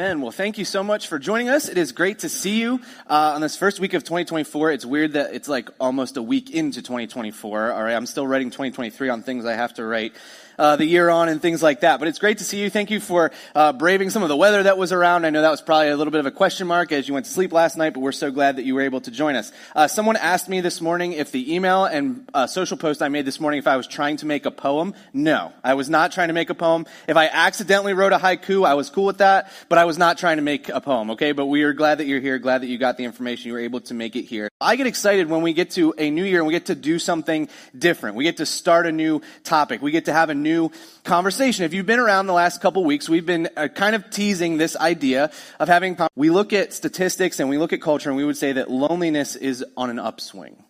Amen. Well, thank you so much for joining us. It is great to see you on this first week of 2024. It's weird that it's like almost a week into 2024. All right, I'm still writing 2023 on things I have to write the year on and things like that. But it's great to see you. Thank you for braving some of the weather that was around. I know that was probably a little bit of a question mark as you went to sleep last night, but we're so glad that you were able to join us. Someone asked me this morning if the email and social post I made this morning, if I was trying to make a poem. No, I was not trying to make a poem. If I accidentally wrote a haiku, I was cool with that, but I was not trying to make a poem, okay? But we are glad that you're here, glad that you got the information, you were able to make it here. I get excited when we get to a new year and we get to do something different. We get to start a new topic. We get to have a new conversation. If you've been around the last couple weeks, we've been kind of teasing this idea of having, we look at statistics and we look at culture and we would say that loneliness is on an upswing.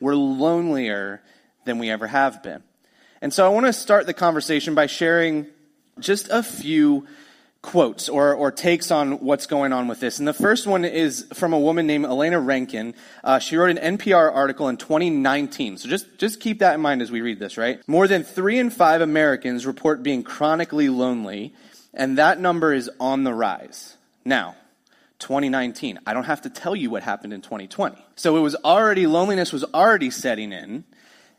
We're lonelier than we ever have been. And so I want to start the conversation by sharing just a few quotes or takes on what's going on with this. And the first one is from a woman named Elena Rankin. She wrote an NPR article in 2019. So just keep that in mind as we read this, right? More than 3 in 5 Americans report being chronically lonely, and that number is on the rise. Now, 2019, I don't have to tell you what happened in 2020. So it was already, loneliness was already setting in,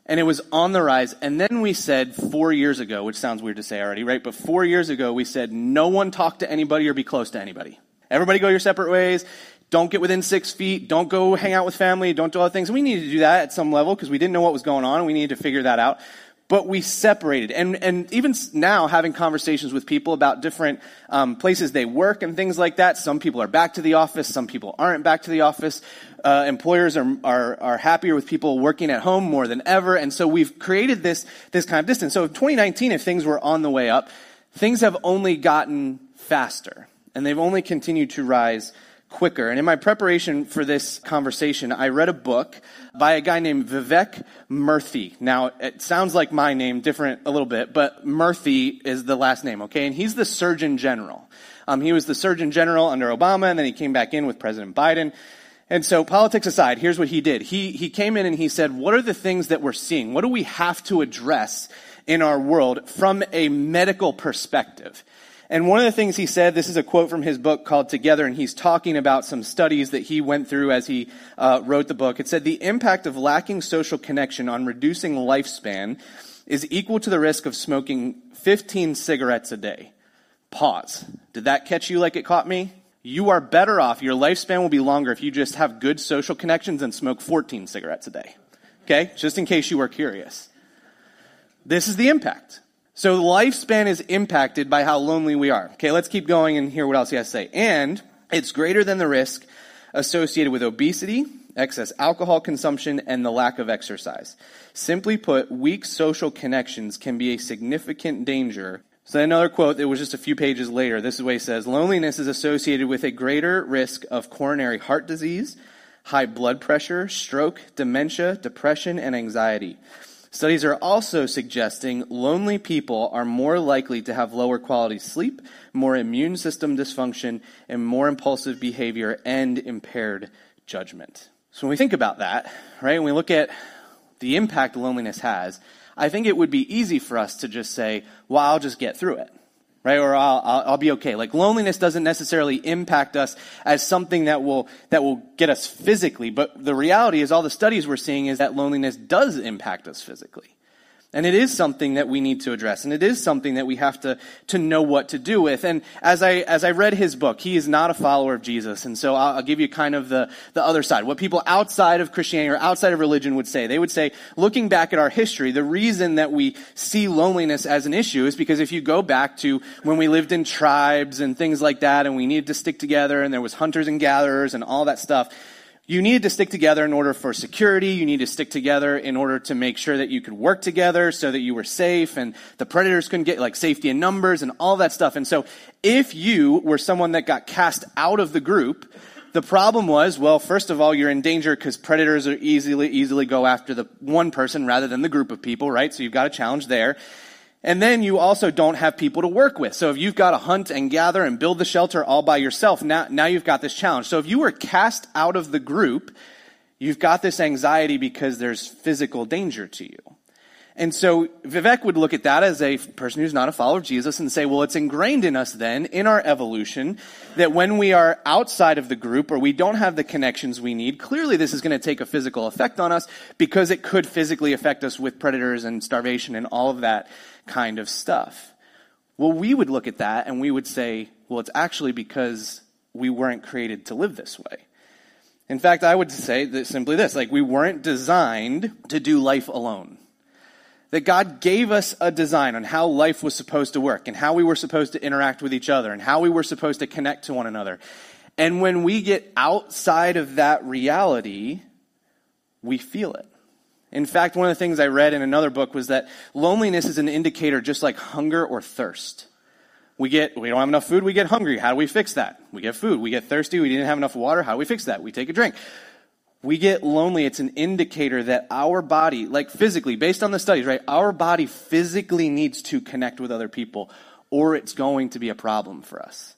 and it was on the rise. And then we said 4 years ago, which sounds weird to say already, right? But 4 years ago, we said, no one talk to anybody or be close to anybody. Everybody go your separate ways. Don't get within 6 feet. Don't go hang out with family. Don't do all the things. And we needed to do that at some level because we didn't know what was going on. And we needed to figure that out. But we separated. And even now, having conversations with people about different places they work and things like that. Some people are back to the office. Some people aren't back to the office. Employers are happier with people working at home more than ever. And so we've created this kind of distance. So in 2019, if things were on the way up, things have only gotten faster. And they've only continued to rise quicker. And in my preparation for this conversation, I read a book by a guy named Vivek Murthy. Now, it sounds like my name, different a little bit, but Murthy is the last name, okay? And he's the Surgeon General. He was the Surgeon General under Obama, and then he came back in with President Biden. And so politics aside, here's what he did. He came in and he said, what are the things that we're seeing? What do we have to address in our world from a medical perspective? And one of the things he said, this is a quote from his book called Together, and he's talking about some studies that he went through as he wrote the book. It said, the impact of lacking social connection on reducing lifespan is equal to the risk of smoking 15 cigarettes a day. Pause. Did that catch you like it caught me? You are better off. Your lifespan will be longer if you just have good social connections and smoke 14 cigarettes a day. Okay? Just in case you were curious. This is the impact. So lifespan is impacted by how lonely we are. Okay, let's keep going and hear what else he has to say. And it's greater than the risk associated with obesity, excess alcohol consumption, and the lack of exercise. Simply put, weak social connections can be a significant danger. So another quote that was just a few pages later, this is what he says, loneliness is associated with a greater risk of coronary heart disease, high blood pressure, stroke, dementia, depression, and anxiety. Studies are also suggesting lonely people are more likely to have lower quality sleep, more immune system dysfunction, and more impulsive behavior and impaired judgment. So when we think about that, right, when we look at the impact loneliness has, I think it would be easy for us to just say, well, I'll just get through it, right? Or I'll be okay. Like loneliness doesn't necessarily impact us as something that will get us physically. But the reality is all the studies we're seeing is that loneliness does impact us physically. And it is something that we need to address. And it is something that we have to know what to do with. And as I read his book, he is not a follower of Jesus. And so I'll give you kind of the other side. What people outside of Christianity or outside of religion would say. They would say, looking back at our history, the reason that we see loneliness as an issue is because if you go back to when we lived in tribes and things like that, and we needed to stick together, and there was hunters and gatherers and all that stuff, you needed to stick together in order for security. You needed to stick together in order to make sure that you could work together so that you were safe and the predators couldn't get, like, safety in numbers and all that stuff. And so if you were someone that got cast out of the group, the problem was, well, first of all, you're in danger because predators are easily go after the one person rather than the group of people, right? So you've got a challenge there. And then you also don't have people to work with. So if you've got to hunt and gather and build the shelter all by yourself, now you've got this challenge. So if you were cast out of the group, you've got this anxiety because there's physical danger to you. And so Vivek would look at that as a person who's not a follower of Jesus and say, well, it's ingrained in us then, in our evolution, that when we are outside of the group or we don't have the connections we need, clearly this is going to take a physical effect on us because it could physically affect us with predators and starvation and all of that kind of stuff. Well, we would look at that and we would say, well, it's actually because we weren't created to live this way. In fact, I would say that simply this, like we weren't designed to do life alone. That God gave us a design on how life was supposed to work and how we were supposed to interact with each other and how we were supposed to connect to one another. And when we get outside of that reality, we feel it. In fact, one of the things I read in another book was that loneliness is an indicator just like hunger or thirst. We don't have enough food, we get hungry. How do we fix that? We get food. We get thirsty, we didn't have enough water. How do we fix that? We take a drink. We get lonely. It's an indicator that our body, like physically, based on the studies, right? Our body physically needs to connect with other people or it's going to be a problem for us.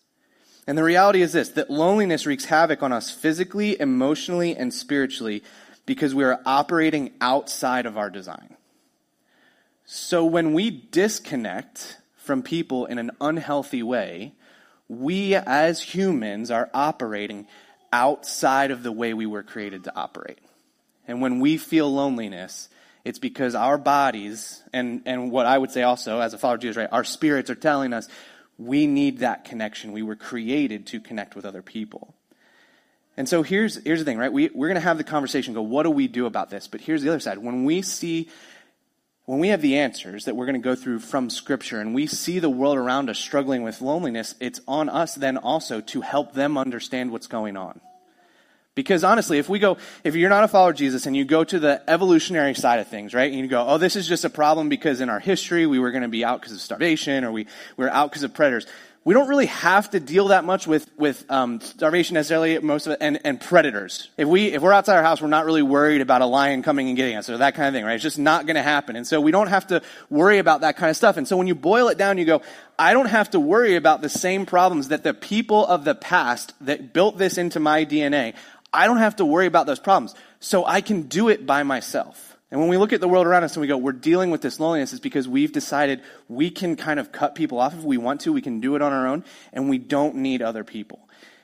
And the reality is this, that loneliness wreaks havoc on us physically, emotionally, and spiritually because we are operating outside of our design. So when we disconnect from people in an unhealthy way, we as humans are operating outside of the way we were created to operate. And when we feel loneliness, it's because our bodies, and what I would say also as a follower of Jesus, right, our spirits are telling us we need that connection. We were created to connect with other people. And so here's the thing, right? We're going to have the conversation, go, what do we do about this? But here's the other side. When we have the answers that we're going to go through from Scripture and we see the world around us struggling with loneliness, it's on us then also to help them understand what's going on. Because honestly, if you're not a follower of Jesus and you go to the evolutionary side of things, right? And you go, oh, this is just a problem because in our history we were going to be out because of starvation or we were out because of predators. We don't really have to deal that much with starvation necessarily, most of it, and predators. If we're outside our house, we're not really worried about a lion coming and getting us or that kind of thing, right? It's just not going to happen. And so we don't have to worry about that kind of stuff. And so when you boil it down, you go, I don't have to worry about the same problems that the people of the past that built this into my DNA. I don't have to worry about those problems. So I can do it by myself. And when we look at the world around us and we go, we're dealing with this loneliness, it's because we've decided we can kind of cut people off if we want to. We can do it on our own, and we don't need other people.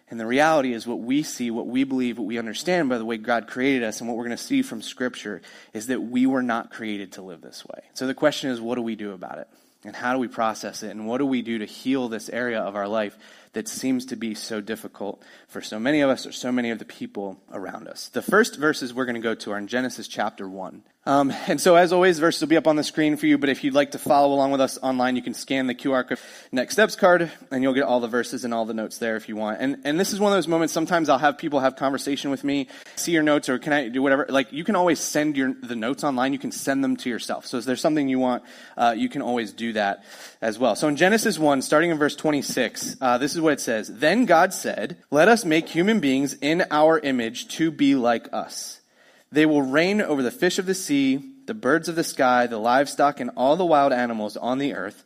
And the reality is what we see, what we believe, what we understand by the way God created us and what we're going to see from Scripture is that we were not created to live this way. So the question is, what do we do about it? And how do we process it? And what do we do to heal this area of our life that seems to be so difficult for so many of us or so many of the people around us? The first verses we're going to go to are in Genesis chapter 1. And so as always, verses will be up on the screen for you, but if you'd like to follow along with us online, you can scan the QR code Next Steps card, and you'll get all the verses and all the notes there if you want. And this is one of those moments, sometimes I'll have people have conversation with me, see your notes, or can I do whatever? Like, you can always send the notes online, you can send them to yourself. So if there's something you want, you can always do that as well. So in Genesis 1, starting in verse 26, this is what it says. Then God said, let us make human beings in our image to be like us. They will reign over the fish of the sea, the birds of the sky, the livestock, and all the wild animals on the earth,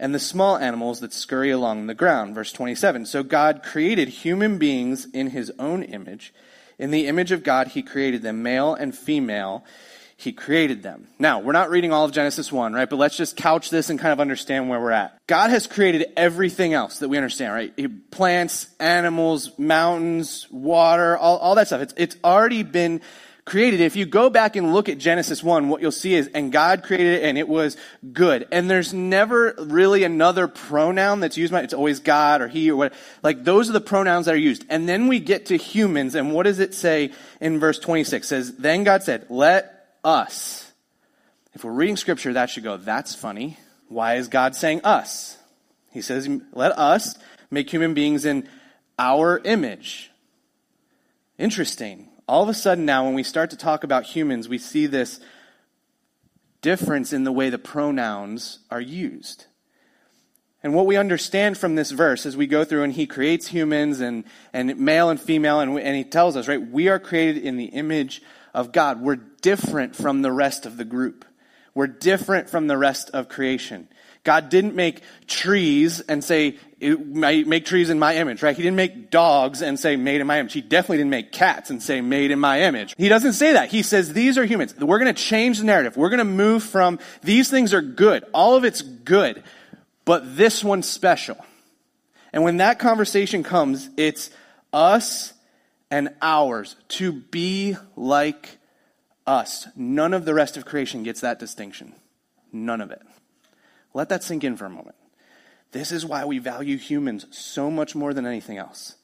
and the small animals that scurry along the ground. Verse 27, so God created human beings in his own image. In the image of God, he created them, male and female. He created them. Now, we're not reading all of Genesis 1, right? But let's just couch this and kind of understand where we're at. God has created everything else that we understand, right? Plants, animals, mountains, water, all that stuff. It's already been created. If you go back and look at Genesis 1, what you'll see is, and God created it, and it was good. And there's never really another pronoun that's used. It's always God or he or what. Like, those are the pronouns that are used. And then we get to humans, and what does it say in verse 26? It says, then God said, let us. If we're reading Scripture, that should go, that's funny. Why is God saying us? He says, let us make human beings in our image. Interesting. All of a sudden now, when we start to talk about humans, we see this difference in the way the pronouns are used. And what we understand from this verse as we go through, and he creates humans and male and female, and he tells us, right, we are created in the image of God. We're different from the rest of the group. were different from the rest of creation. God didn't make trees and say, make trees in my image, right? He didn't make dogs and say, made in my image. He definitely didn't make cats and say, made in my image. He doesn't say that. He says, these are humans. We're going to change the narrative. We're going to move from, these things are good. All of it's good, but this one's special. And when that conversation comes, it's us and ours, to be like us. None of the rest of creation gets that distinction. None of it. Let that sink in for a moment. This is why we value humans so much more than anything else.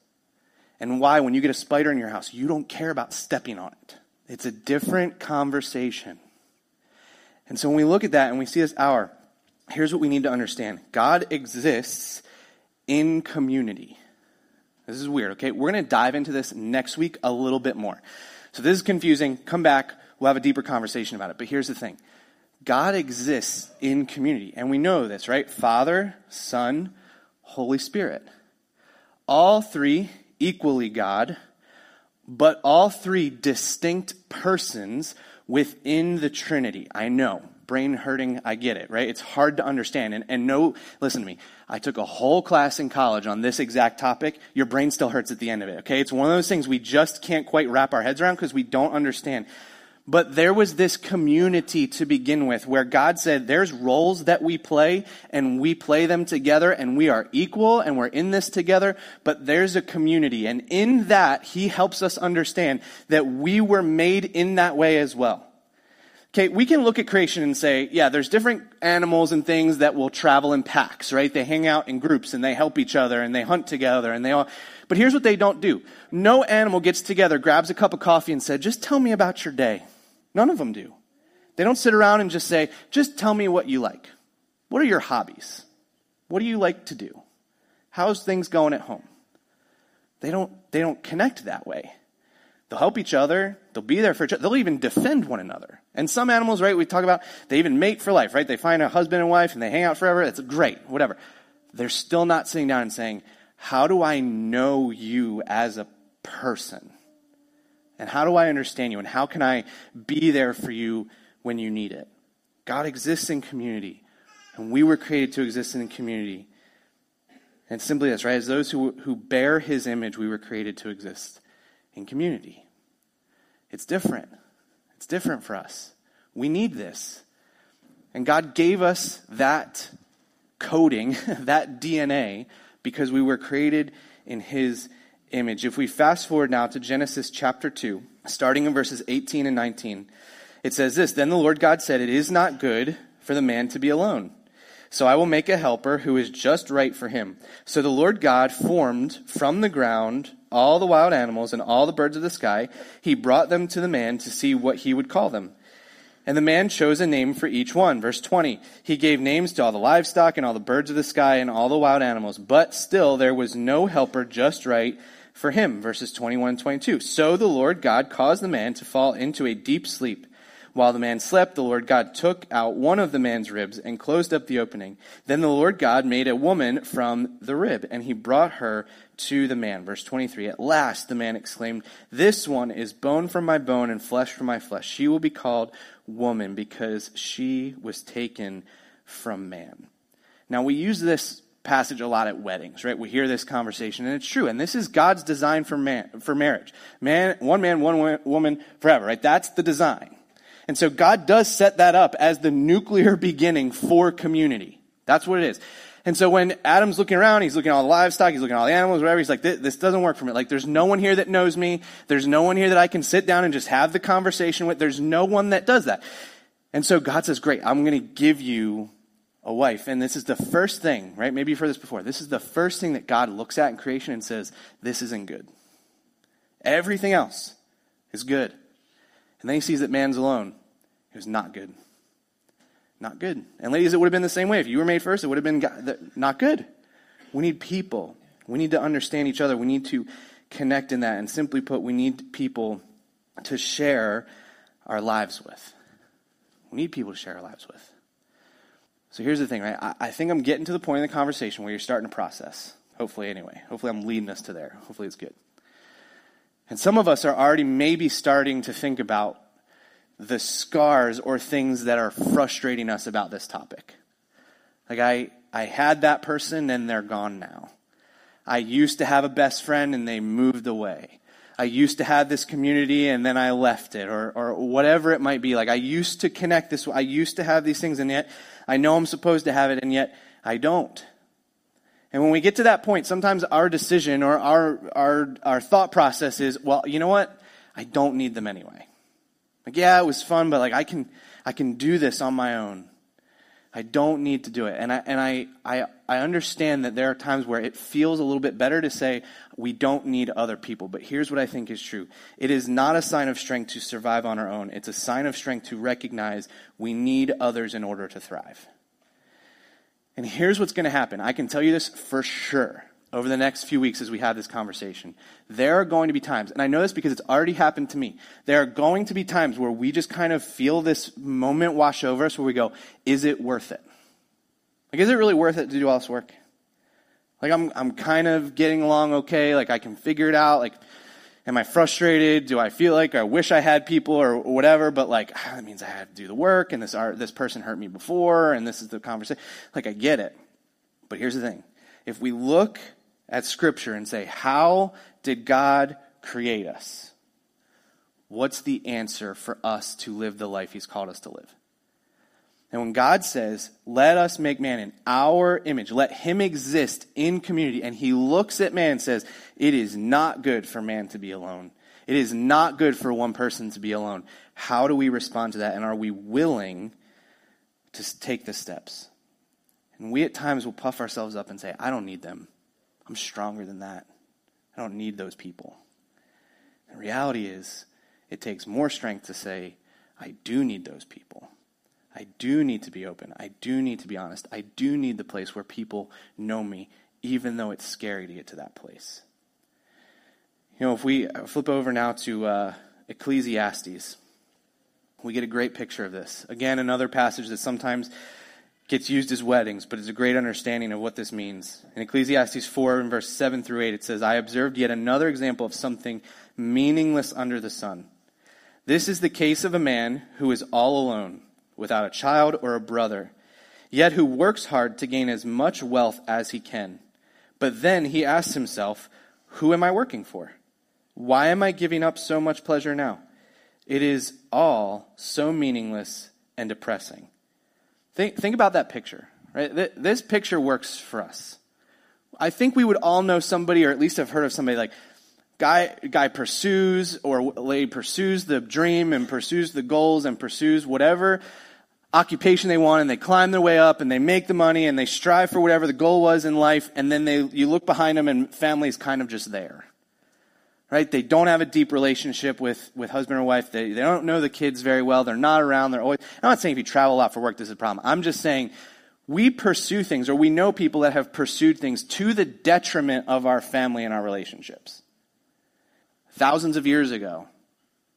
And why when you get a spider in your house, you don't care about stepping on it. It's a different conversation. And so when we look at that and we see this hour, here's what we need to understand. God exists in community. This is weird, okay? We're going to dive into this next week a little bit more. So this is confusing. Come back. We'll have a deeper conversation about it. But here's the thing. God exists in community. And we know this, right? Father, Son, Holy Spirit. All three equally God, but all three distinct persons within the Trinity. I know. Brain hurting, I get it, right? It's hard to understand. And no, listen to me. I took a whole class in college on this exact topic. Your brain still hurts at the end of it, okay? It's one of those things we just can't quite wrap our heads around because we don't understand. But there was this community to begin with where God said, there's roles that we play and we play them together and we are equal and we're in this together, but there's a community. And in that, he helps us understand that we were made in that way as well. Okay, we can look at creation and say, yeah, there's different animals and things that will travel in packs, right? They hang out in groups and they help each other and they hunt together and they all, but here's what they don't do. No animal gets together, grabs a cup of coffee and said, just tell me about your day. None of them do. They don't sit around and just say, just tell me what you like. What are your hobbies? What do you like to do? How's things going at home? They don't connect that way. They'll help each other. They'll be there for each other. They'll even defend one another. And some animals, right, we talk about, they even mate for life, right? They find a husband and wife and they hang out forever. It's great, whatever. They're still not sitting down and saying, how do I know you as a person? And how do I understand you? And how can I be there for you when you need it? God exists in community. And we were created to exist in community. And simply this, right? As those who bear his image, we were created to exist in community. It's different. It's different for us. We need this. And God gave us that coding, that DNA, because we were created in his image. If we fast forward now to Genesis chapter 2, starting in verses 18 and 19, it says this, "Then the Lord God said, it is not good for the man to be alone. So I will make a helper who is just right for him. So the Lord God formed from the ground all the wild animals and all the birds of the sky. He brought them to the man to see what he would call them. And the man chose a name for each one." Verse 20, "He gave names to all the livestock and all the birds of the sky and all the wild animals. But still there was no helper just right for him." Verses 21 and 22. "So the Lord God caused the man to fall into a deep sleep. While the man slept, the Lord God took out one of the man's ribs and closed up the opening. Then the Lord God made a woman from the rib, and he brought her to the man." Verse 23, "At last the man exclaimed, this one is bone from my bone and flesh from my flesh. She will be called woman because she was taken from man." Now we use this passage a lot at weddings, right? We hear this conversation, and it's true. And this is God's design for marriage. Man, one woman forever, right? That's the design. And so God does set that up as the nuclear beginning for community. That's what it is. And so when Adam's looking around, he's looking at all the livestock, he's looking at all the animals, whatever. He's like, this doesn't work for me. Like, there's no one here that knows me. There's no one here that I can sit down and just have the conversation with. There's no one that does that. And so God says, great, I'm going to give you a wife. And this is the first thing, right? Maybe you've heard this before. This is the first thing that God looks at in creation and says, this isn't good. Everything else is good. And then he sees that man's alone. It was not good. Not good. And ladies, it would have been the same way. If you were made first, it would have been not good. We need people. We need to understand each other. We need to connect in that. And simply put, we need people to share our lives with. We need people to share our lives with. So here's the thing, right? I think I'm getting to the point in the conversation where you're starting to process. Hopefully, anyway. Hopefully, I'm leading us to there. Hopefully, it's good. And some of us are already maybe starting to think about the scars or things that are frustrating us about this topic. Like I had that person and they're gone now. I used to have a best friend and they moved away. I used to have this community and then I left it, or whatever it might be. Like I used to connect this way. I used to have these things and yet I know I'm supposed to have it and yet I don't. And when we get to that point, sometimes our decision or our thought process is, well, you know what? I don't need them anyway. Like, yeah, it was fun, but like I can do this on my own. I don't need to do it. And I understand that there are times where it feels a little bit better to say we don't need other people. But here's what I think is true. It is not a sign of strength to survive on our own. It's a sign of strength to recognize we need others in order to thrive. And here's what's going to happen. I can tell you this for sure over the next few weeks as we have this conversation. There are going to be times, and I know this because it's already happened to me, there are going to be times where we just kind of feel this moment wash over us where we go, is it worth it? Like, is it really worth it to do all this work? Like, I'm kind of getting along okay. Like, I can figure it out. Like, am I frustrated? Do I feel like I wish I had people or whatever? But like, that means I have to do the work, and this person hurt me before, and this is the conversation. Like, I get it. But here's the thing. If we look at Scripture and say, how did God create us? What's the answer for us to live the life he's called us to live? And when God says, let us make man in our image, let him exist in community, and he looks at man and says, it is not good for man to be alone. It is not good for one person to be alone. How do we respond to that? And are we willing to take the steps? And we at times will puff ourselves up and say, I don't need them. I'm stronger than that. I don't need those people. The reality is, it takes more strength to say, I do need those people. I do need to be open. I do need to be honest. I do need the place where people know me, even though it's scary to get to that place. You know, if we flip over now to Ecclesiastes, we get a great picture of this. Again, another passage that sometimes gets used as weddings, but it's a great understanding of what this means. In Ecclesiastes 4 and verse 7 through 8, it says, I observed yet another example of something meaningless under the sun. This is the case of a man who is all alone, without a child or a brother, yet who works hard to gain as much wealth as he can. But then he asks himself, who am I working for? Why am I giving up so much pleasure now? It is all so meaningless and depressing. Think about that picture, right? This picture works for us. I think we would all know somebody, or at least have heard of somebody, like guy pursues, or lady pursues the dream and pursues the goals and pursues whatever occupation they want, and they climb their way up and they make the money and they strive for whatever the goal was in life, and then you look behind them and family's kind of just there, right? They don't have a deep relationship with husband or wife. They don't know the kids very well. They're not around. They're always. I'm not saying if you travel a lot for work, this is a problem. I'm just saying we pursue things, or we know people that have pursued things to the detriment of our family and our relationships. Thousands of years ago,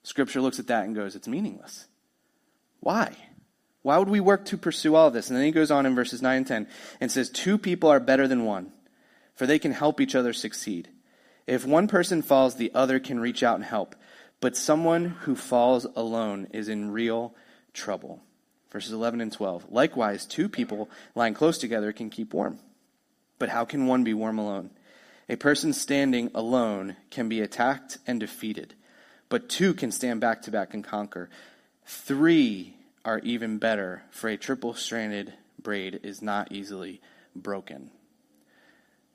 Scripture looks at that and goes, it's meaningless. Why? Why would we work to pursue all this? And then he goes on in verses 9 and 10 and says, two people are better than one, for they can help each other succeed. If one person falls, the other can reach out and help. But someone who falls alone is in real trouble. Verses 11 and 12. Likewise, two people lying close together can keep warm. But how can one be warm alone? A person standing alone can be attacked and defeated, but two can stand back to back and conquer. Three are even better, for a triple-stranded braid is not easily broken.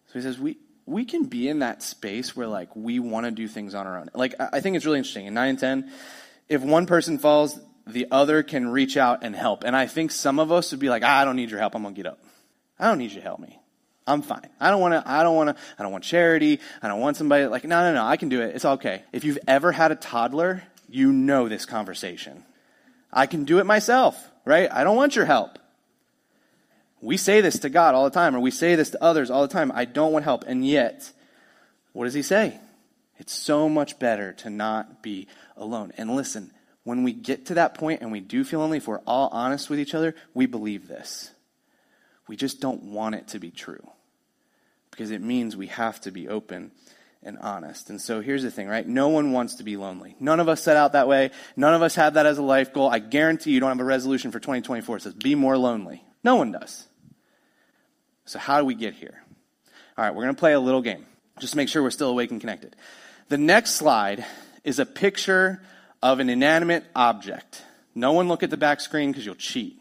So he says, we can be in that space where, like, we want to do things on our own. Like, I think it's really interesting. In 9 and 10, if one person falls, the other can reach out and help. And I think some of us would be like, I don't need your help. I'm going to get up. I don't need you to help me. I'm fine. I don't want charity. I don't want somebody like, no, I can do it. It's okay. If you've ever had a toddler, you know this conversation. I can do it myself, right? I don't want your help. We say this to God all the time, or we say this to others all the time. I don't want help. And yet, what does he say? It's so much better to not be alone. And listen, when we get to that point and we do feel lonely, if we're all honest with each other, we believe this. We just don't want it to be true, because it means we have to be open and honest. And so here's the thing, right? No one wants to be lonely. None of us set out that way. None of us have that as a life goal. I guarantee you don't have a resolution for 2024 that says, be more lonely. No one does. So how do we get here? All right, we're going to play a little game. Just to make sure we're still awake and connected. The next slide is a picture of an inanimate object. No one look at the back screen because you'll cheat.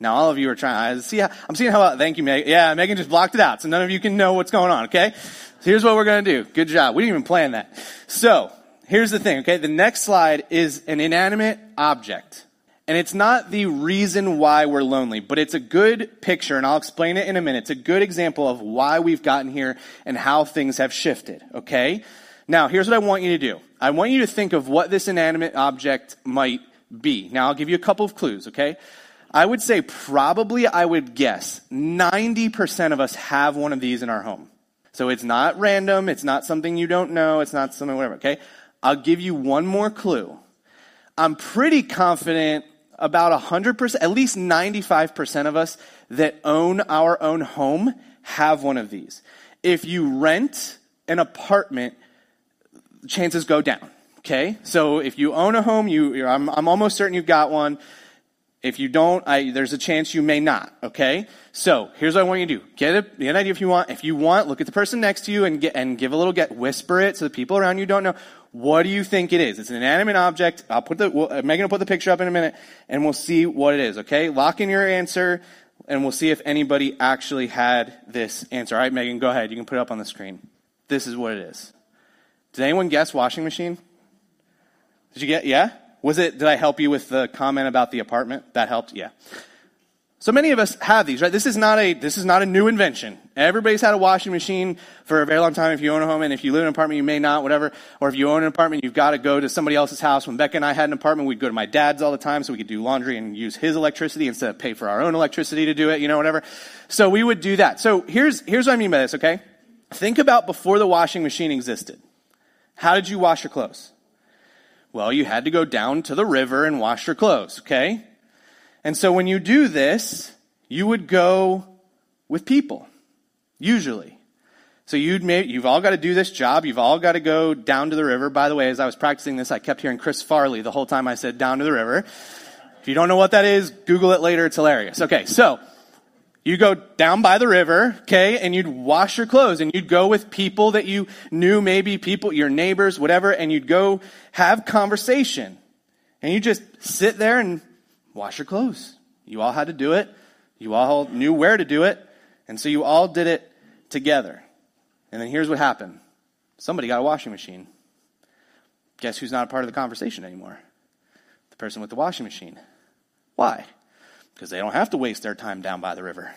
Now, all of you are trying. I'm seeing how, thank you, Megan. Yeah, Megan just blocked it out, so none of you can know what's going on, okay? So here's what we're going to do. Good job. We didn't even plan that. So here's the thing, okay? The next slide is an inanimate object. And it's not the reason why we're lonely, but it's a good picture, and I'll explain it in a minute. It's a good example of why we've gotten here and how things have shifted, okay? Now, here's what I want you to do. I want you to think of what this inanimate object might be. Now, I'll give you a couple of clues, okay? I would say probably, I would guess, 90% of us have one of these in our home. So it's not random. It's not something you don't know. It's not something whatever, okay? I'll give you one more clue. I'm pretty confident about 100%, at least 95% of us that own our own home have one of these. If you rent an apartment, chances go down, okay? So if you own a home, I'm almost certain you've got one. If you don't, there's a chance you may not, okay? So here's what I want you to do. Get an idea if you want. If you want, look at the person next to you and give a little get, whisper it so the people around you don't know. What do you think it is? It's an inanimate object. Megan will put the picture up in a minute, and we'll see what it is, okay? Lock in your answer, and we'll see if anybody actually had this answer. All right, Megan, go ahead. You can put it up on the screen. This is what it is. Did anyone guess washing machine? Did you get, yeah? Was it, did I help you with the comment about the apartment? That helped? Yeah. So many of us have these, right? This is not a new invention. Everybody's had a washing machine for a very long time if you own a home, and if you live in an apartment, you may not, whatever. Or if you own an apartment, you've got to go to somebody else's house. When Becca and I had an apartment, we'd go to my dad's all the time so we could do laundry and use his electricity instead of pay for our own electricity to do it, you know, whatever. So we would do that. So here's what I mean by this, okay? Think about before the washing machine existed. How did you wash your clothes? Well, you had to go down to the river and wash your clothes, okay? And so when you do this, you would go with people, usually. So you've all got to do this job. You've all got to go down to the river. By the way, as I was practicing this, I kept hearing Chris Farley the whole time I said down to the river. If you don't know what that is, Google it later. It's hilarious. Okay, so you go down by the river, okay, and you'd wash your clothes, and you'd go with people that you knew, maybe people, your neighbors, whatever, and you'd go have conversation. And you just sit there and wash your clothes. You all had to do it. You all knew where to do it. And so you all did it together. And then here's what happened. Somebody got a washing machine. Guess who's not a part of the conversation anymore? The person with the washing machine. Why? Because they don't have to waste their time down by the river. And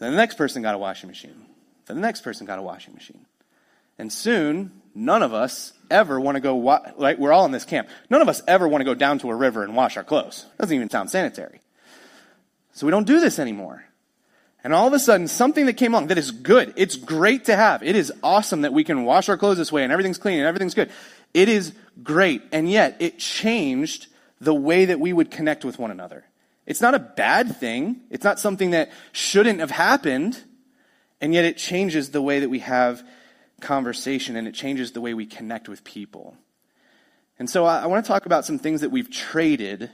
then the next person got a washing machine. Then the next person got a washing machine. And soon, none of us ever want to go, right? We're all in this camp. None of us ever want to go down to a river and wash our clothes. Doesn't even sound sanitary. So we don't do this anymore. And all of a sudden, something that came along that is good, it's great to have. It is awesome that we can wash our clothes this way and everything's clean and everything's good. It is great. And yet, it changed the way that we would connect with one another. It's not a bad thing. It's not something that shouldn't have happened. And yet, it changes the way that we have conversation, and it changes the way we connect with people. And so I want to talk about some things that we've traded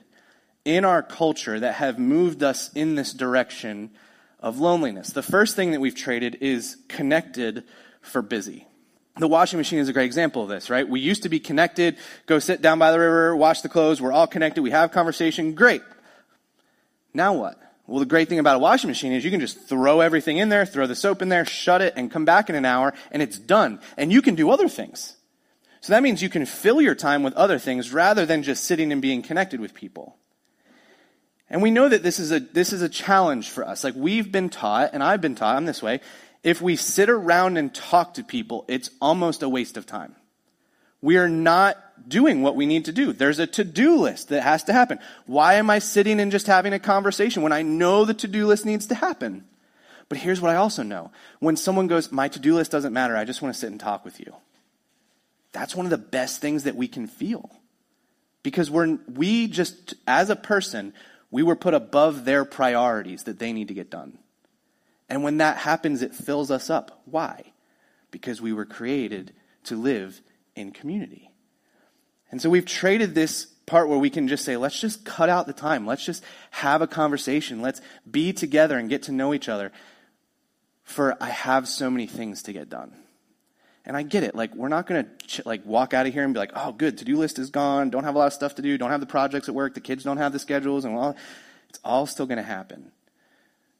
in our culture that have moved us in this direction of loneliness. The first thing that we've traded is connected for busy. The washing machine is a great example of this, right? We used to be connected, go sit down by the river, wash the clothes, we're all connected, we have conversation, great. Now what? Well, the great thing about a washing machine is you can just throw everything in there, throw the soap in there, shut it, and come back in an hour, and it's done. And you can do other things. So that means you can fill your time with other things rather than just sitting and being connected with people. And we know that this is a challenge for us. Like, we've been taught, and I've been taught, I'm this way, if we sit around and talk to people, it's almost a waste of time. We are not doing what we need to do. There's a to-do list that has to happen. Why am I sitting and just having a conversation when I know the to-do list needs to happen? But here's what I also know. When someone goes, my to-do list doesn't matter, I just want to sit and talk with you. That's one of the best things that we can feel. Because we just, as a person, we were put above their priorities that they need to get done. And when that happens, it fills us up. Why? because we were created to live in community. And so we've traded this part where we can just say, let's just cut out the time. Let's just have a conversation. Let's be together and get to know each other. For I have so many things to get done. And I get it. Like, we're not going to walk out of here and be like, oh, good, to-do list is gone. Don't have a lot of stuff to do. Don't have the projects at work. The kids don't have the schedules. And all. It's all still going to happen.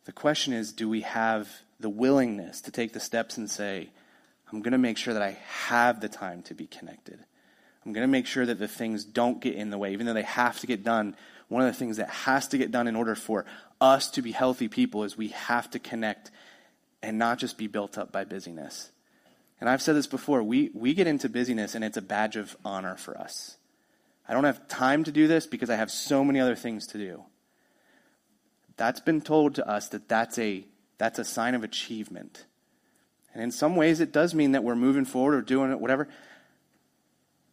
The question is, do we have the willingness to take the steps and say, I'm going to make sure that I have the time to be connected. I'm going to make sure that the things don't get in the way, even though they have to get done. One of the things that has to get done in order for us to be healthy people is we have to connect and not just be built up by busyness. And I've said this before, we get into busyness and it's a badge of honor for us. I don't have time to do this because I have so many other things to do. That's been told to us that that's a sign of achievement. And in some ways it does mean that we're moving forward or doing it, whatever.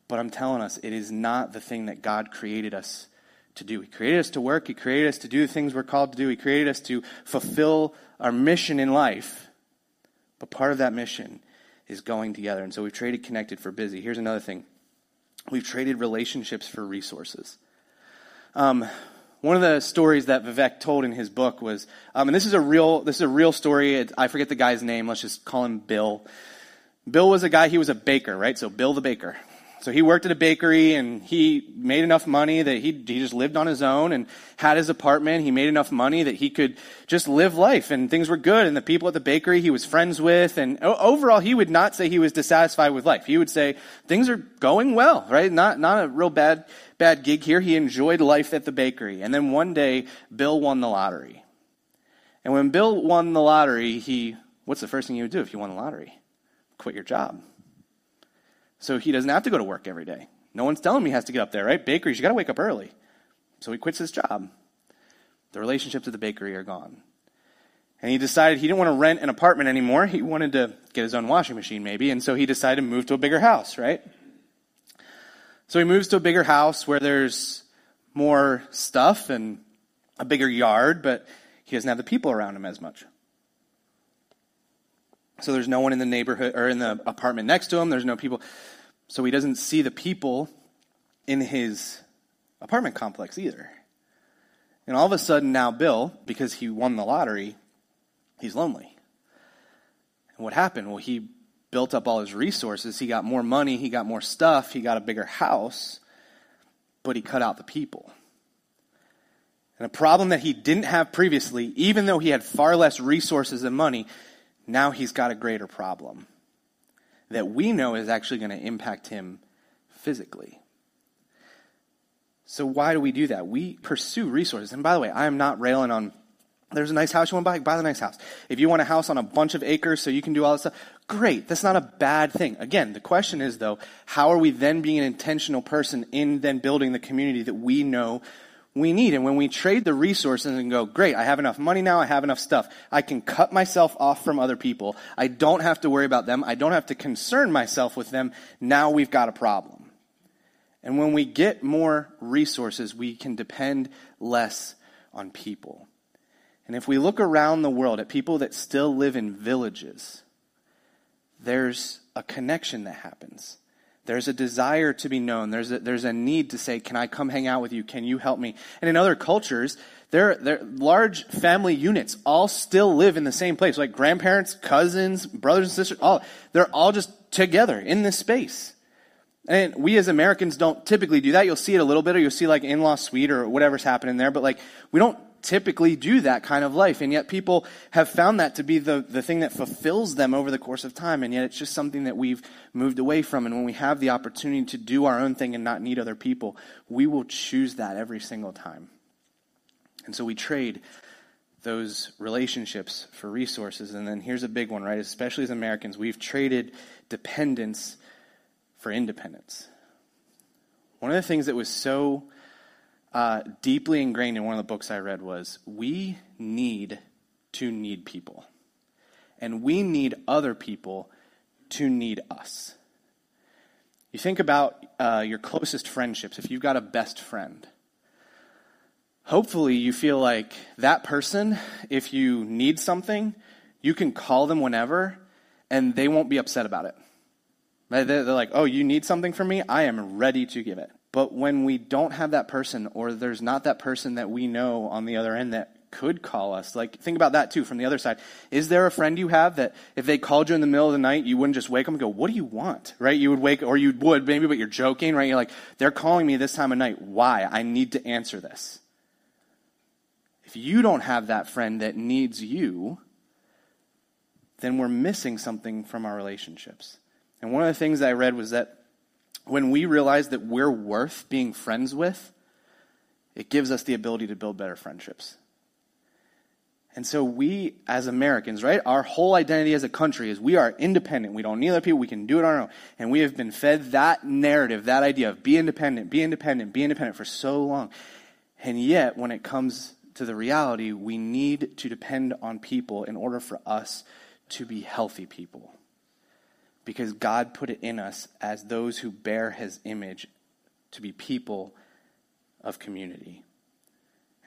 But I'm telling us, it is not the thing that God created us to do. He created us to work. He created us to do the things we're called to do. He created us to fulfill our mission in life. But part of that mission is going together. And so we've traded connected for busy. Here's another thing. We've traded relationships for resources. One of the stories that Vivek told in his book was, and this is a real story. I forget the guy's name. Let's just call him Bill. Bill was a guy, he was a baker, right? So Bill the baker. So he worked at a bakery and he made enough money that he just lived on his own and had his apartment. He made enough money that he could just live life and things were good. And the people at the bakery he was friends with, and overall he would not say he was dissatisfied with life. He would say things are going well, right? Not a real bad gig here. He enjoyed life at the bakery. And then one day Bill won the lottery. And when Bill won the lottery, what's the first thing you would do if you won the lottery? Quit your job. So he doesn't have to go to work every day. No one's telling him he has to get up there, right? Bakeries, you got to wake up early. So he quits his job. The relationships at the bakery are gone. And he decided he didn't want to rent an apartment anymore. He wanted to get his own washing machine maybe. And so he decided to move to a bigger house, right? So he moves to a bigger house where there's more stuff and a bigger yard, but he doesn't have the people around him as much. So there's no one in the neighborhood or in the apartment next to him. There's no people. So he doesn't see the people in his apartment complex either. And all of a sudden now Bill, because he won the lottery, he's lonely. And what happened? Well, he built up all his resources. He got more money. He got more stuff. He got a bigger house, but he cut out the people. And a problem that he didn't have previously, even though he had far less resources than money, now he's got a greater problem that we know is actually going to impact him physically. So why do we do that? We pursue resources. And by the way, I am not railing on, there's a nice house you want to buy the nice house. If you want a house on a bunch of acres so you can do all this stuff, great. That's not a bad thing. Again, the question is though, how are we then being an intentional person in then building the community that we know we need? And when we trade the resources and go, great, I have enough money now, I have enough stuff, I can cut myself off from other people, I don't have to worry about them, I don't have to concern myself with them, now we've got a problem. And when we get more resources, we can depend less on people. And if we look around the world at people that still live in villages, there's a connection that happens. There's a desire to be known. There's a need to say, can I come hang out with you? Can you help me? And in other cultures, there large family units all still live in the same place. Like grandparents, cousins, brothers and sisters, they're all just together in this space. And we as Americans don't typically do that. You'll see it a little bit, or you'll see like in-law suite or whatever's happening there. But like, we don't typically do that kind of life. And yet people have found that to be the thing that fulfills them over the course of time. And yet it's just something that we've moved away from. And when we have the opportunity to do our own thing and not need other people, we will choose that every single time. And so we trade those relationships for resources. And then here's a big one, right? Especially as Americans, we've traded dependence for independence. One of the things that was so deeply ingrained in one of the books I read was, we need to need people. And we need other people to need us. You think about your closest friendships. If you've got a best friend, hopefully you feel like that person, if you need something, you can call them whenever and they won't be upset about it. They're like, oh, you need something from me? I am ready to give it. But when we don't have that person, or there's not that person that we know on the other end that could call us, like, think about that too from the other side. Is there a friend you have that if they called you in the middle of the night, you wouldn't just wake them and go, what do you want? Right? You would wake, or you would maybe, but you're joking, right? You're like, they're calling me this time of night. Why? I need to answer this. If you don't have that friend that needs you, then we're missing something from our relationships. And one of the things I read was that when we realize that we're worth being friends with, it gives us the ability to build better friendships. And so we, as Americans, right, our whole identity as a country is we are independent. We don't need other people. We can do it on our own. And we have been fed that narrative, that idea of be independent, be independent, be independent for so long. And yet, when it comes to the reality, we need to depend on people in order for us to be healthy people. Because God put it in us as those who bear his image to be people of community.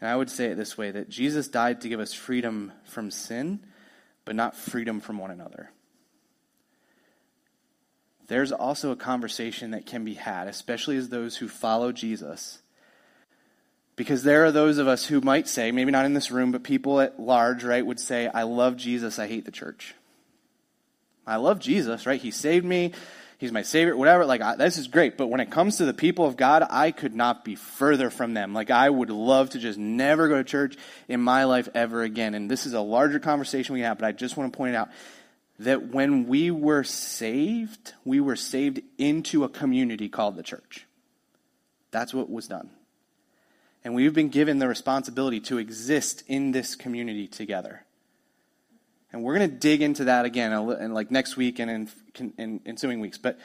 And I would say it this way, that Jesus died to give us freedom from sin, but not freedom from one another. There's also a conversation that can be had, especially as those who follow Jesus. Because there are those of us who might say, maybe not in this room, but people at large, right, would say, I love Jesus, I hate the church. I love Jesus, right? He saved me. He's my savior, whatever. Like, this is great. But when it comes to the people of God, I could not be further from them. Like, I would love to just never go to church in my life ever again. And this is a larger conversation we have, but I just want to point out that when we were saved into a community called the church. That's what was done. And we've been given the responsibility to exist in this community together. And we're going to dig into that again, and like next week and in ensuing weeks. But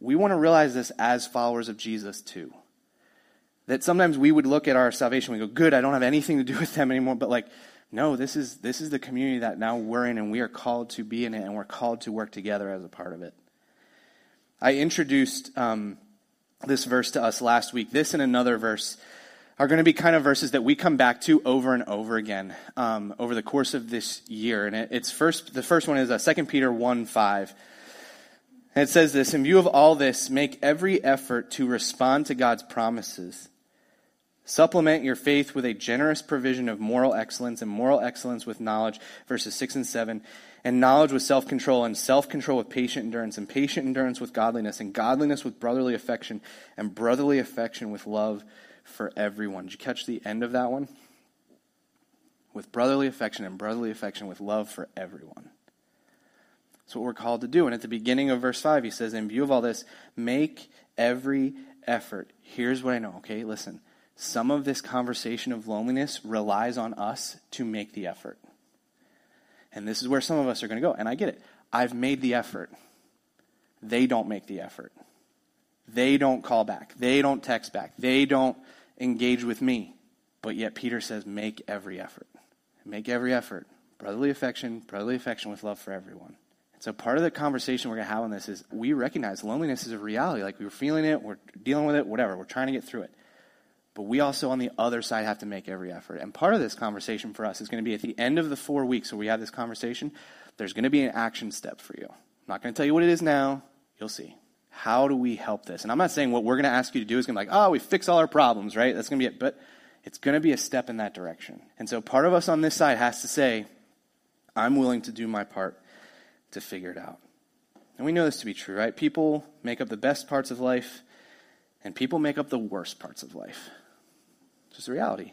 we want to realize this as followers of Jesus too. That sometimes we would look at our salvation, we go, "Good, I don't have anything to do with them anymore." But like, no, this is the community that now we're in, and we are called to be in it, and we're called to work together as a part of it. I introduced this verse to us last week. This and another verse are going to be kind of verses that we come back to over and over again over the course of this year. And the first one is 2 Peter 1:5. And it says this, in view of all this, make every effort to respond to God's promises. Supplement your faith with a generous provision of moral excellence, and moral excellence with knowledge, verses 6 and 7. And knowledge with self-control, and self-control with patient endurance with godliness, and godliness with brotherly affection, and brotherly affection with love for everyone. Did you catch the end of that one? With brotherly affection and brotherly affection with love for everyone. That's what we're called to do. And at the beginning of verse 5, he says, in view of all this, make every effort. Here's what I know, okay? Listen, some of this conversation of loneliness relies on us to make the effort. And this is where some of us are going to go. And I get it. I've made the effort. They don't make the effort. They don't call back. They don't text back. They don't engage with me. But yet Peter says, make every effort. Make every effort. Brotherly affection with love for everyone. And so part of the conversation we're going to have on this is we recognize loneliness is a reality. Like, we're feeling it, we're dealing with it, whatever. We're trying to get through it. But we also on the other side have to make every effort. And part of this conversation for us is going to be at the end of the 4 weeks where we have this conversation, there's going to be an action step for you. I'm not going to tell you what it is now. You'll see. How do we help this? And I'm not saying what we're going to ask you to do is going to be like, oh, we fix all our problems, right? That's going to be it. But it's going to be a step in that direction. And so part of us on this side has to say, I'm willing to do my part to figure it out. And we know this to be true, right? People make up the best parts of life, and people make up the worst parts of life. It's just the reality.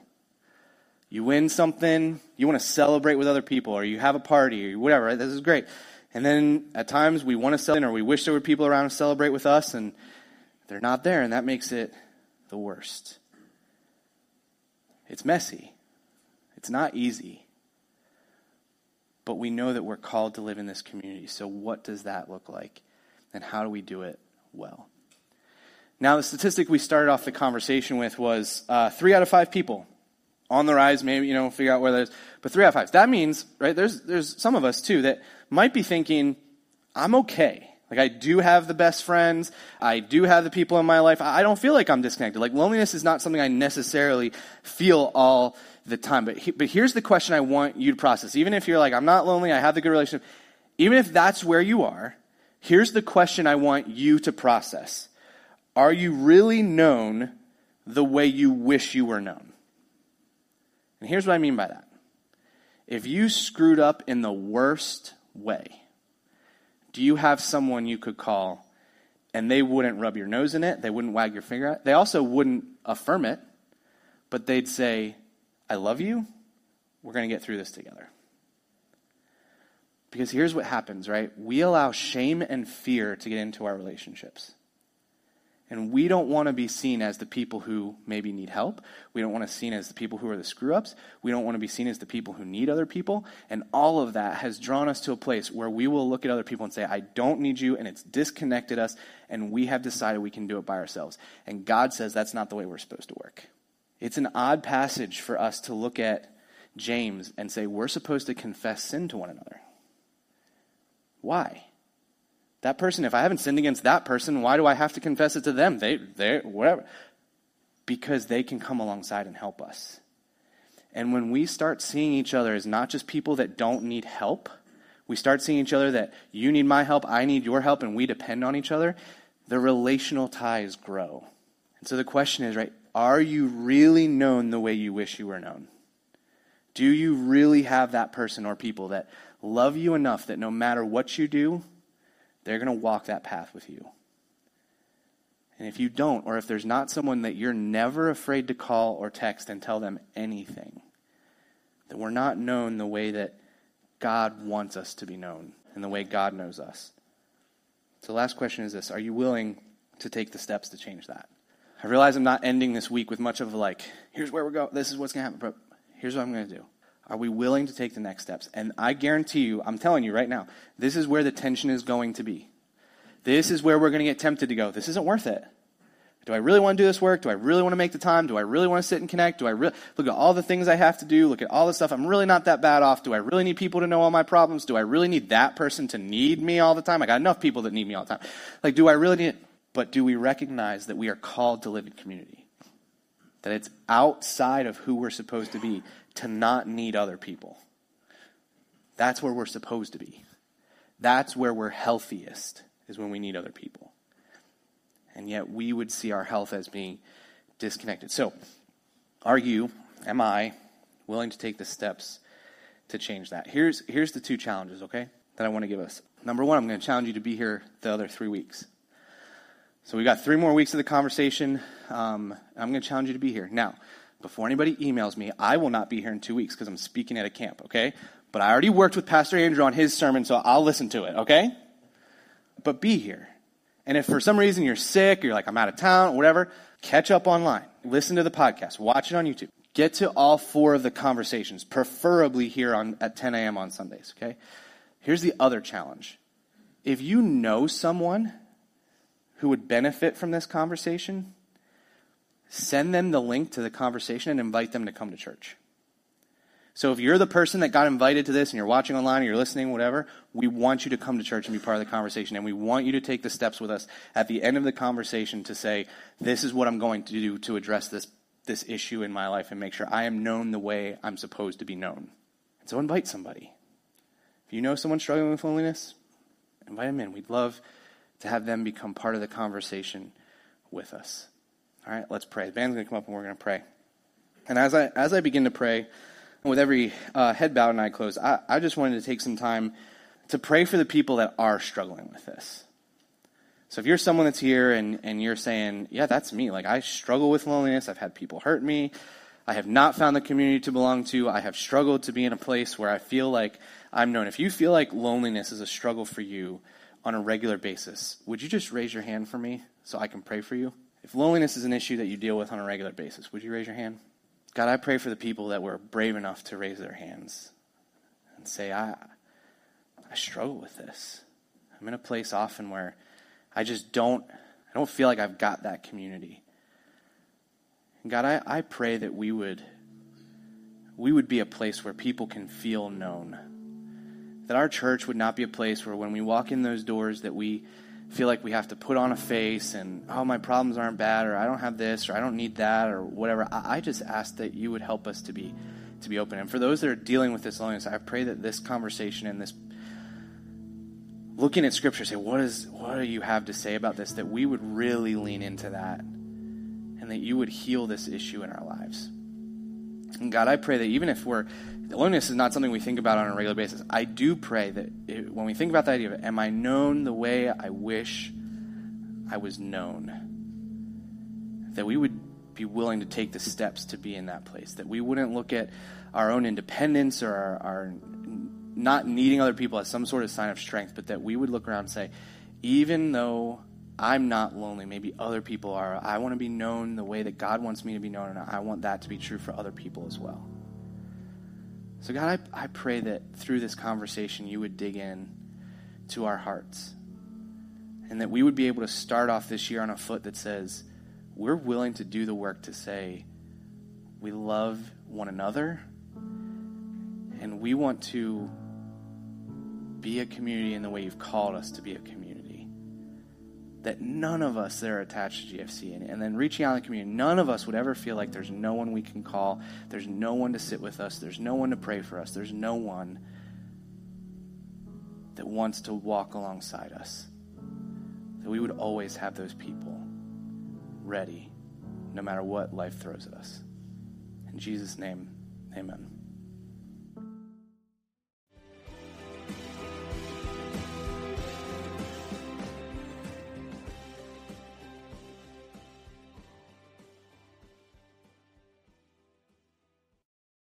You win something, you want to celebrate with other people, or you have a party, or whatever, right? This is great. And then at times we want to celebrate, or we wish there were people around to celebrate with us, and they're not there, and that makes it the worst. It's messy. It's not easy. But we know that we're called to live in this community. So what does that look like? And how do we do it well? Now, the statistic we started off the conversation with was 3 out of 5 people. On the rise, maybe, you know, figure out where that is. But 3 out of 5. That means, right, there's some of us, too, that might be thinking, I'm okay. Like, I do have the best friends. I do have the people in my life. I don't feel like I'm disconnected. Like, loneliness is not something I necessarily feel all the time. But here's the question I want you to process. Even if you're like, I'm not lonely, I have the good relationship. Even if that's where you are, here's the question I want you to process. Are you really known the way you wish you were known? And here's what I mean by that. If you screwed up in the worst way, do you have someone you could call and they wouldn't rub your nose in it? They wouldn't wag your finger at it? They also wouldn't affirm it, but they'd say, I love you. We're going to get through this together. Because here's what happens, right? We allow shame and fear to get into our relationships. And we don't want to be seen as the people who maybe need help. We don't want to be seen as the people who are the screw-ups. We don't want to be seen as the people who need other people. And all of that has drawn us to a place where we will look at other people and say, I don't need you, and it's disconnected us, and we have decided we can do it by ourselves. And God says that's not the way we're supposed to work. It's an odd passage for us to look at James and say we're supposed to confess sin to one another. Why? That person, if I haven't sinned against that person, why do I have to confess it to them? They whatever. Because they can come alongside and help us. And when we start seeing each other as not just people that don't need help, we start seeing each other that you need my help, I need your help, and we depend on each other, the relational ties grow. And so the question is, right, are you really known the way you wish you were known? Do you really have that person or people that love you enough that no matter what you do, they're going to walk that path with you? And if you don't, or if there's not someone that you're never afraid to call or text and tell them anything, that we're not known the way that God wants us to be known and the way God knows us. So the last question is this: are you willing to take the steps to change that? I realize I'm not ending this week with much of like, here's where we're going, this is what's going to happen, but here's what I'm going to do. Are we willing to take the next steps? And I guarantee you, I'm telling you right now, this is where the tension is going to be. This is where we're going to get tempted to go, this isn't worth it. Do I really want to do this work? Do I really want to make the time? Do I really want to sit and connect? Do I really look at all the things I have to do? Look at all the stuff. I'm really not that bad off. Do I really need people to know all my problems? Do I really need that person to need me all the time? I got enough people that need me all the time. Like, do I really need it? But do we recognize that we are called to live in community? That it's outside of who we're supposed to be to not need other people. That's where we're supposed to be. That's where we're healthiest, is when we need other people. And yet we would see our health as being disconnected. So are you, am I, willing to take the steps to change that? Here's the two challenges, okay, that I want to give us. Number one, I'm going to challenge you to be here the other 3 weeks. So we've got 3 more weeks of the conversation. I'm going to challenge you to be here. Now, before anybody emails me, I will not be here in 2 weeks because I'm speaking at a camp, okay? But I already worked with Pastor Andrew on his sermon, so I'll listen to it, okay? But be here. And if for some reason you're sick, you're like, I'm out of town, whatever, catch up online. Listen to the podcast. Watch it on YouTube. Get to all 4 of the conversations, preferably here at 10 a.m. on Sundays, okay? Here's the other challenge. If you know someone who would benefit from this conversation, send them the link to the conversation and invite them to come to church. So if you're the person that got invited to this and you're watching online or you're listening, whatever, we want you to come to church and be part of the conversation. And we want you to take the steps with us at the end of the conversation to say, this is what I'm going to do to address this issue in my life and make sure I am known the way I'm supposed to be known. And so invite somebody. If you know someone struggling with loneliness, invite them in. We'd love to have them become part of the conversation with us. All right, let's pray. The band's going to come up and we're going to pray. And as I begin to pray, with every head bowed and eye closed, I just wanted to take some time to pray for the people that are struggling with this. So if you're someone that's here and you're saying, yeah, that's me. Like, I struggle with loneliness. I've had people hurt me. I have not found the community to belong to. I have struggled to be in a place where I feel like I'm known. If you feel like loneliness is a struggle for you on a regular basis, would you just raise your hand for me so I can pray for you? If loneliness is an issue that you deal with on a regular basis, would you raise your hand? God, I pray for the people that were brave enough to raise their hands and say, I struggle with this. I'm in a place often where I don't feel like I've got that community. And God, I pray that we would be a place where people can feel known. That our church would not be a place where when we walk in those doors that we feel like we have to put on a face and, oh, my problems aren't bad, or I don't have this, or I don't need that, or whatever. I just ask that you would help us to be open. And for those that are dealing with this loneliness, I pray that this conversation and this looking at Scripture, say, what do you have to say about this? That we would really lean into that, and that you would heal this issue in our lives. And God, I pray that even if loneliness is not something we think about on a regular basis, I do pray that when we think about the idea of, am I known the way I wish I was known? That we would be willing to take the steps to be in that place. That we wouldn't look at our own independence or our not needing other people as some sort of sign of strength, but that we would look around and say, even though I'm not lonely, maybe other people are, I want to be known the way that God wants me to be known, and I want that to be true for other people as well. So God, I pray that through this conversation, you would dig in to our hearts, and that we would be able to start off this year on a foot that says, we're willing to do the work to say, we love one another, and we want to be a community in the way you've called us to be a community. That none of us that are attached to GFC, and then reaching out to the community, none of us would ever feel like there's no one we can call, there's no one to sit with us, there's no one to pray for us, there's no one that wants to walk alongside us. That we would always have those people ready, no matter what life throws at us. In Jesus' name, amen.